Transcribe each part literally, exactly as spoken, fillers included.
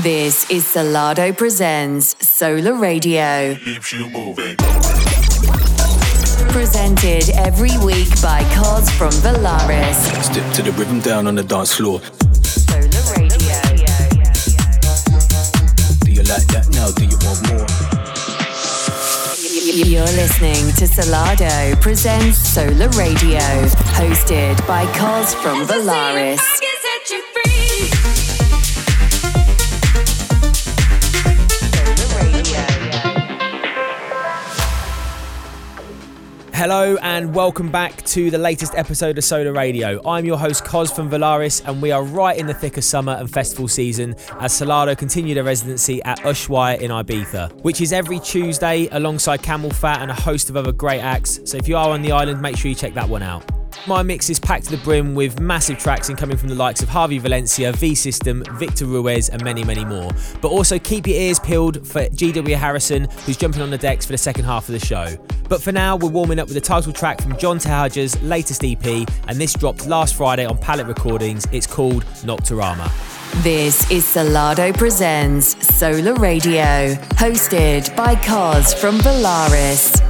This is Solardo Presents Solar Radio. Keeps you moving. Presented every week by Coz from Velaris. Step to the rhythm down on the dance floor. Solar Radio. Do you like that now? Do you want more? You're listening to Solardo Presents Solar Radio, hosted by Coz from Velaris. Hello and welcome back to the latest episode of Solar Radio. I'm your host Coz from Velaris, and we are right in the thick of summer and festival season as Solardo continue their residency at Ushuaia in Ibiza, which is every Tuesday alongside Camelphat and a host of other great acts, so if you are on the island, make sure you check that one out. My mix is packed to the brim with massive tracks incoming from the likes of Harvey Valencia, V System, Victor Ruiz and many, many more. But also keep your ears peeled for G W Harrison, who's jumping on the decks for the second half of the show. But for now, we're warming up with the title track from John Tejaja's latest E P, and this dropped last Friday on Palette Recordings. It's called Nocturama. This is Solardo Presents Solar Radio, hosted by Coz from Velaris.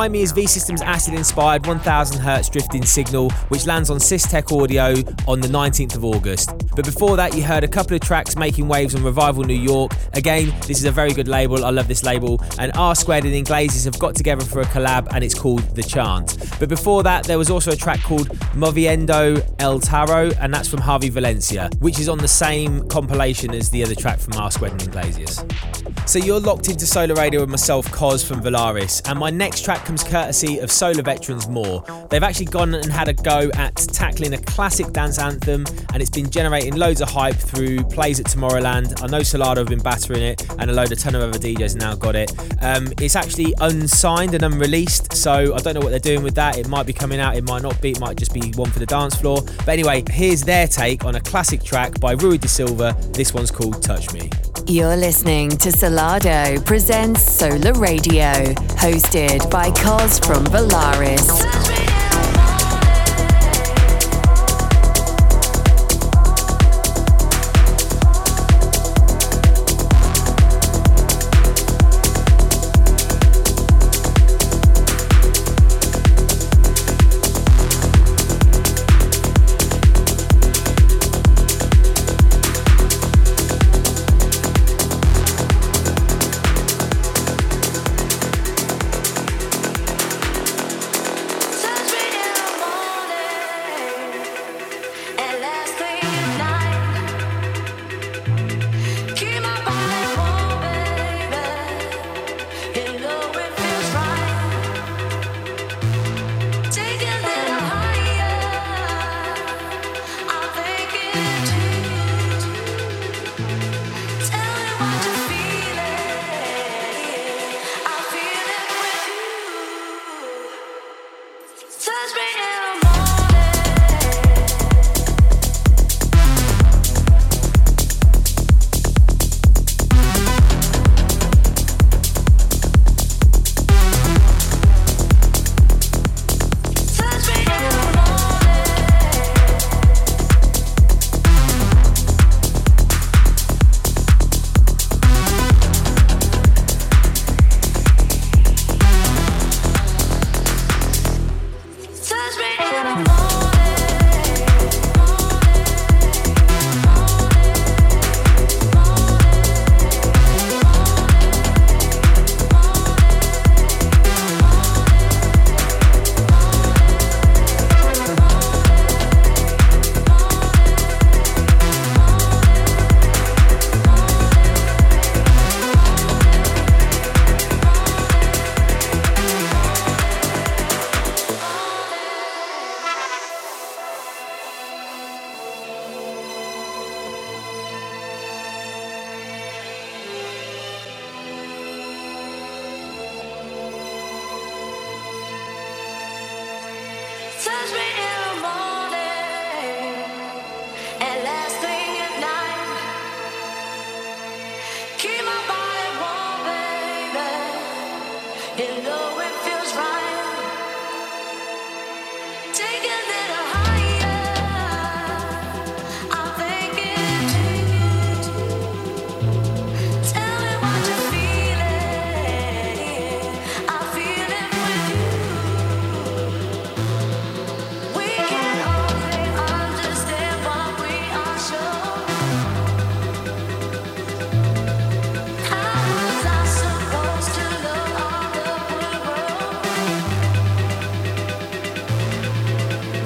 Behind me is V System's acid-inspired one thousand hertz drifting signal, which lands on SysTech Audio on the nineteenth of August. But before that, you heard a couple of tracks making waves on Revival New York. Again, this is a very good label. I love this label. And R-Squared and Inglasius have got together for a collab, and it's called The Chant. But before that, there was also a track called Moviendo El Taro, and that's from Harvey Valencia, which is on the same compilation as the other track from R-Squared and Inglasius. So you're locked into Solar Radio with myself, Coz from Velaris, and my next track comes courtesy of Solar Veterans More. They've actually gone and had a go at tackling a classic dance anthem, and it's been generating loads of hype through plays at Tomorrowland. I know Solardo have been battering it, and a load of ton of other D Js now got it. Um, it's actually unsigned and unreleased, so I don't know what they're doing with that. It might be coming out, it might not be, it might just be one for the dance floor. But anyway, here's their take on a classic track by Rui De Silva. This one's called Touch Me. You're listening to Solardo presents Solar Radio, hosted by Coz from Velaris.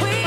We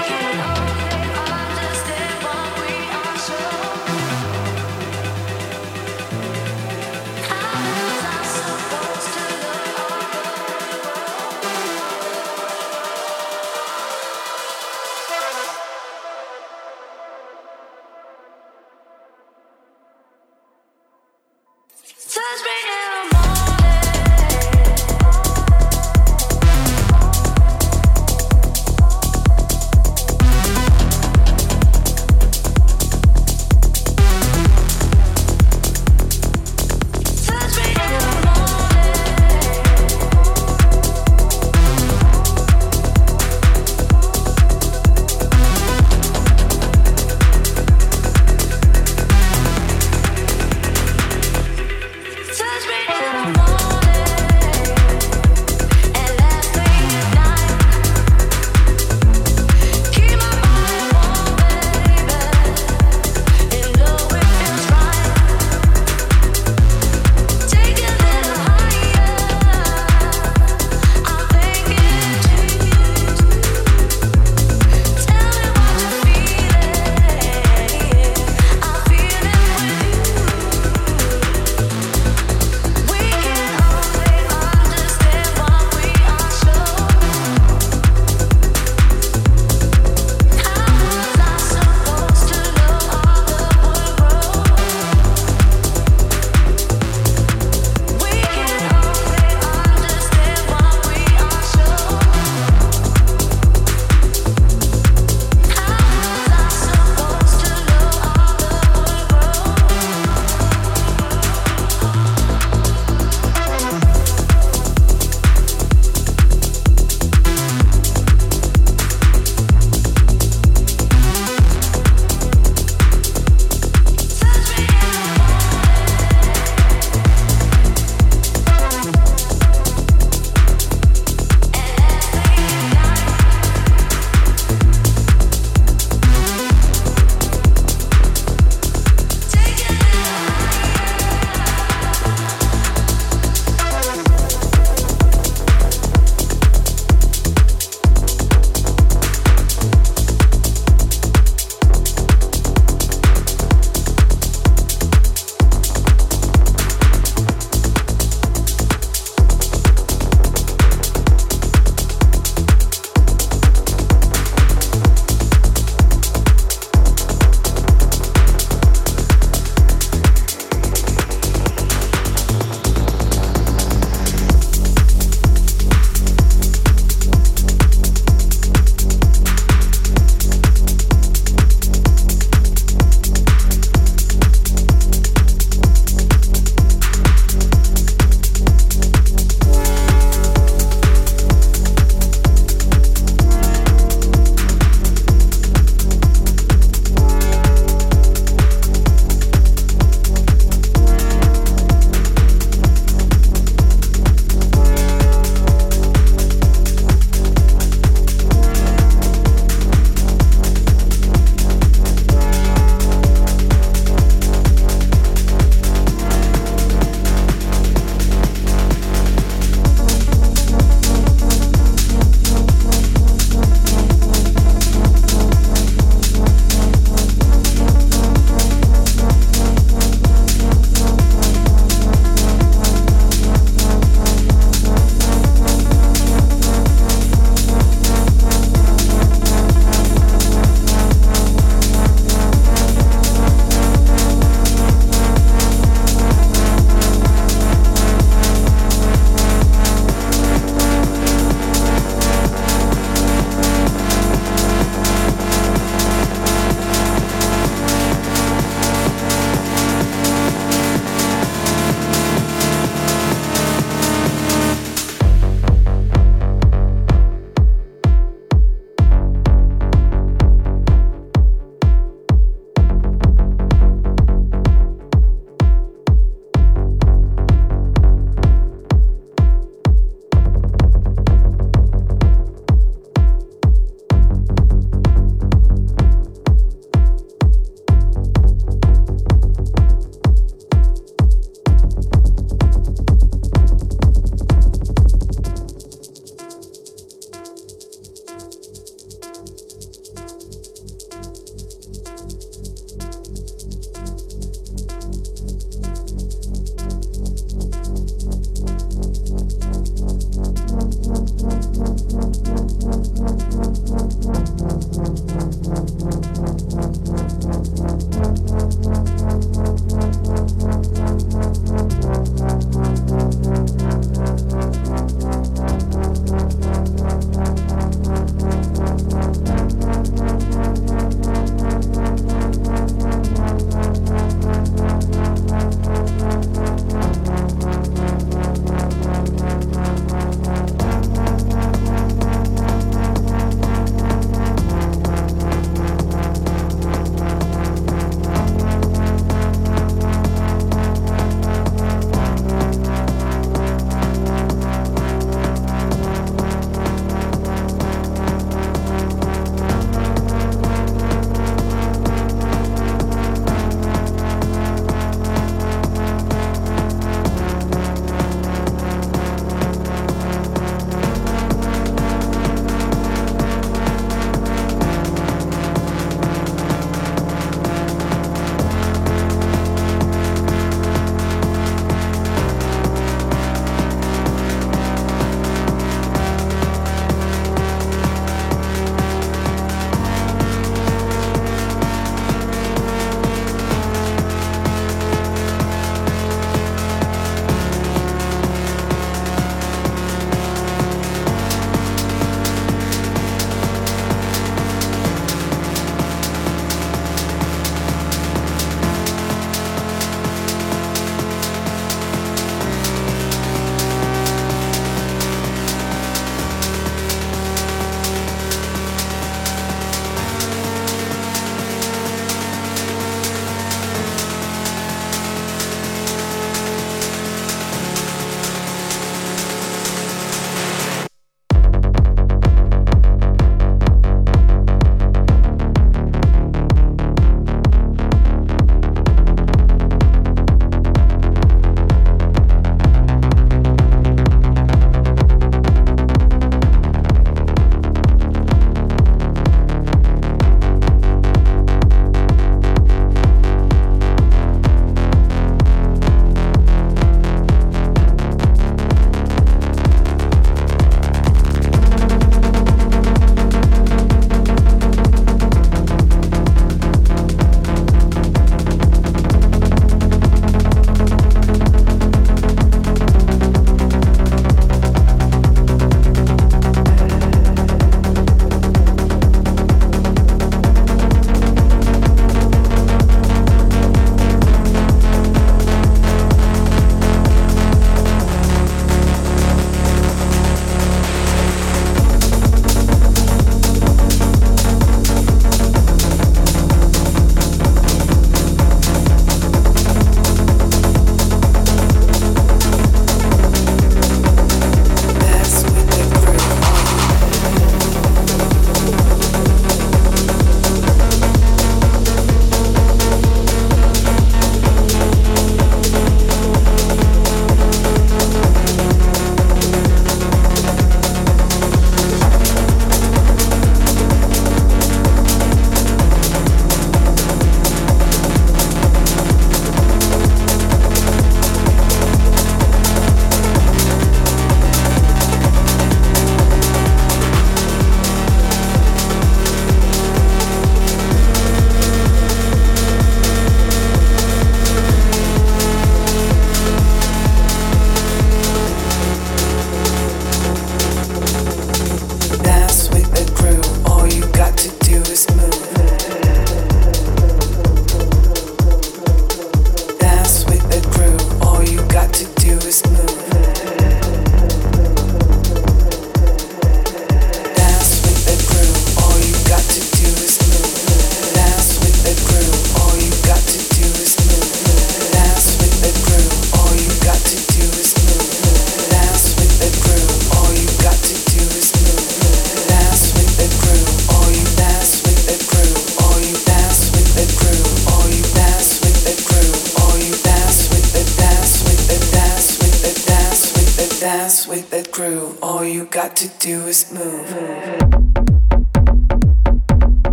groove. All you got to do is move. move.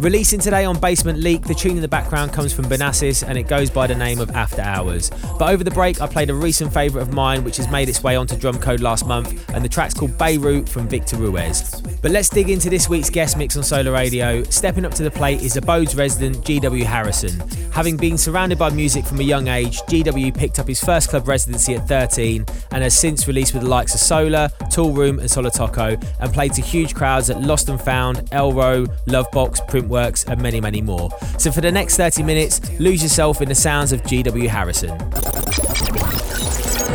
Releasing today on Basement Leak, the tune in the background comes from Benassis and it goes by the name of After Hours. But over the break, I played a recent favourite of mine which has made its way onto Drumcode last month, and the track's called Beirut from Victor Ruiz. But let's dig into this week's guest mix on Solar Radio. Stepping up to the plate is Abode's resident G W Harrison. Having been surrounded by music from a young age, G W picked up his first club residency at thirteen and has since released with the likes of Solar, Tool Room and Solar Taco, and played to huge crowds at Lost and Found, Elrow, Lovebox, Printworks and many, many more. So for the next thirty minutes, lose yourself in the sounds of G W Harrison.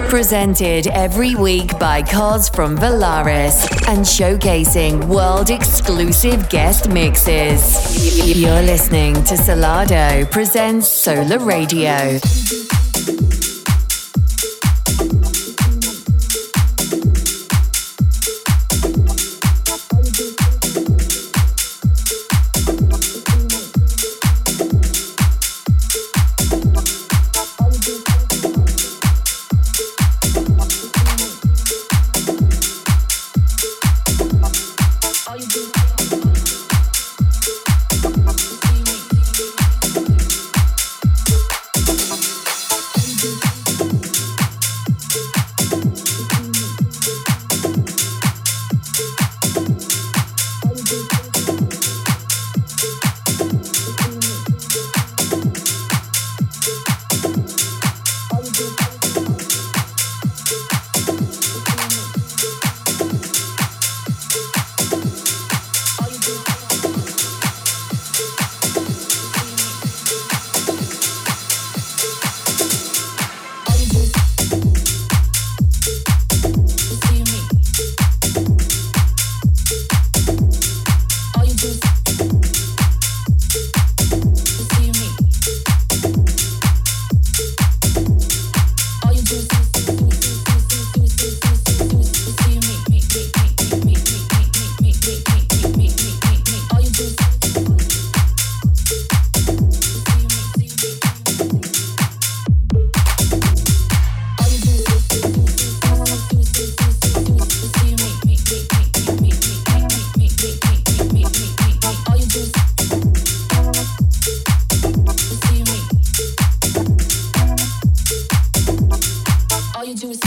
Presented every week by Coz from Velaris and showcasing world-exclusive guest mixes. You're listening to Solardo presents Solar Radio. All you do is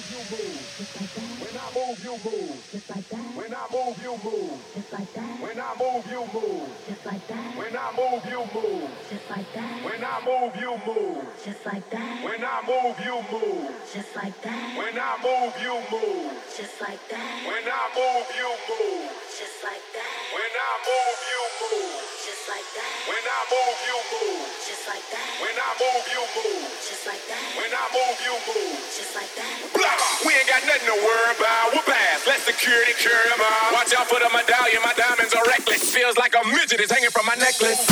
move, you move. When I move, you move. When I move, you move. When I move, you move. When I move, you move. When I move, you move. When I move, you move. When I move, you move. When I move, you move. When I move, you move. When I move, you move. When I move, you move. When I move, you move. Just like that. Blah! We ain't got nothing to worry about. We're past. Let security cure them all. Watch out for the medallion. My diamonds are reckless. Feels like a midget is hanging from my necklace.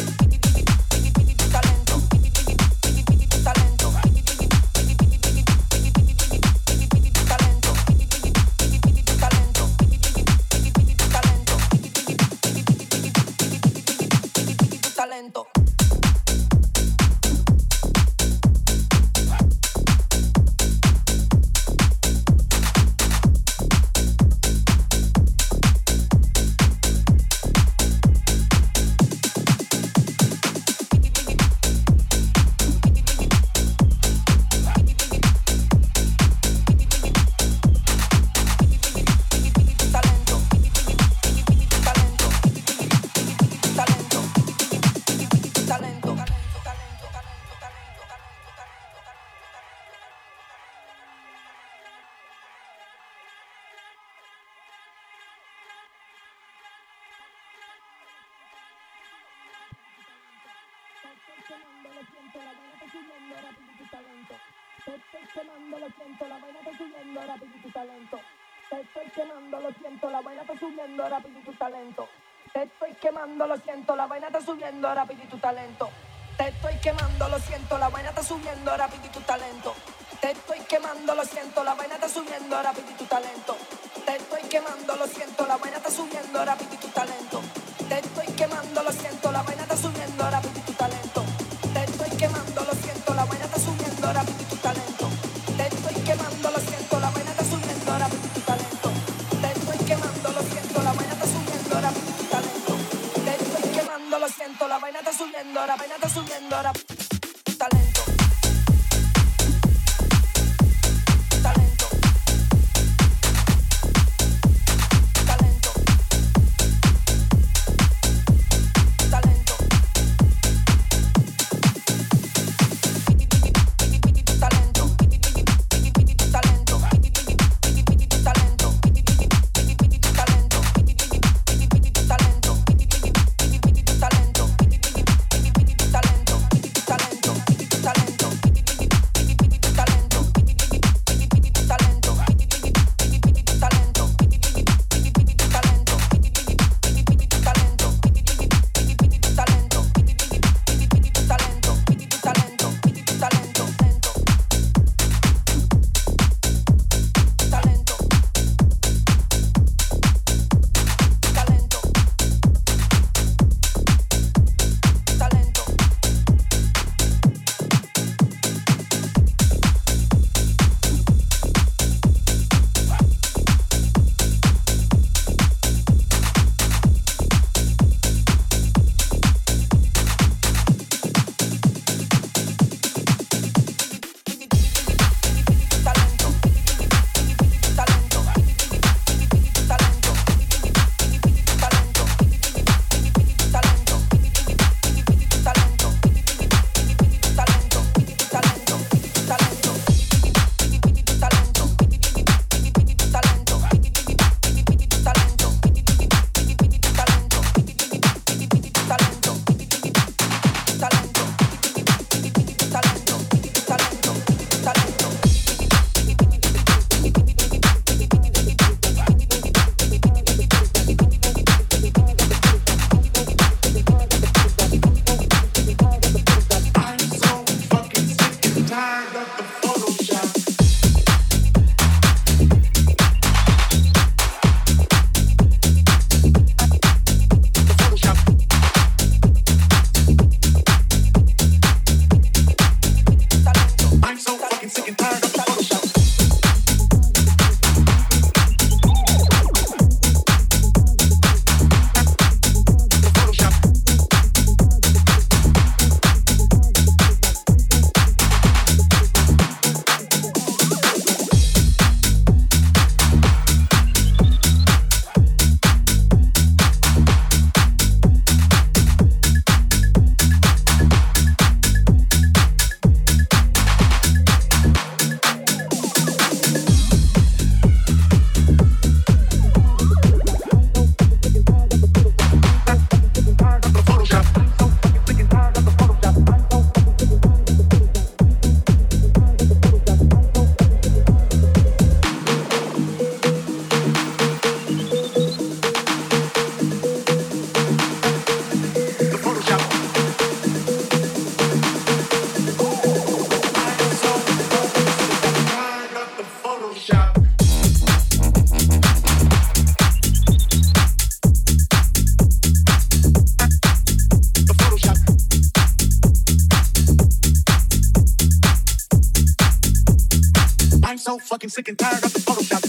Lo siento, la vaina está subiendo rápido y tu talento. Te estoy quemando, lo siento, la vaina está subiendo rápido y tu talento. Te estoy quemando, lo siento, la vaina está subiendo rápido y tu talento. Te estoy quemando, lo siento, la vaina está subiendo rápido y tu talento. Te estoy quemando, lo siento, la vaina está subiendo rápido y tu talento. Te estoy quemando, lo siento, la vaina está subiendo rápido y tu talento. Te estoy quemando, lo siento, la vaina está subiendo rápido y tu talento. Te estoy quemando, lo siento, la vaina está subiendo rápido y tu talento. Lo siento, la vaina está subiendo, la vaina está subiendo, la... talento. fucking sick and tired of the Photoshop.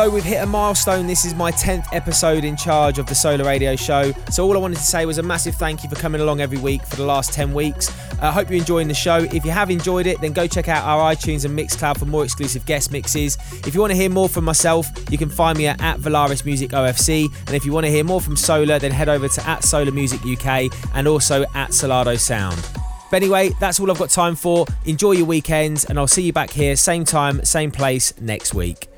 So we've hit a milestone. This is my tenth episode in charge of the Solar Radio Show. So all I wanted to say was a massive thank you for coming along every week for the last ten weeks. I uh, hope you're enjoying the show. If you have enjoyed it, then go check out our iTunes and Mixcloud for more exclusive guest mixes. If you want to hear more from myself, you can find me at, at Velaris Music O F C. And if you want to hear more from Solar, then head over to at Solar Music U K and also at Solardo Sound. But anyway, that's all I've got time for. Enjoy your weekends, and I'll see you back here, same time, same place next week.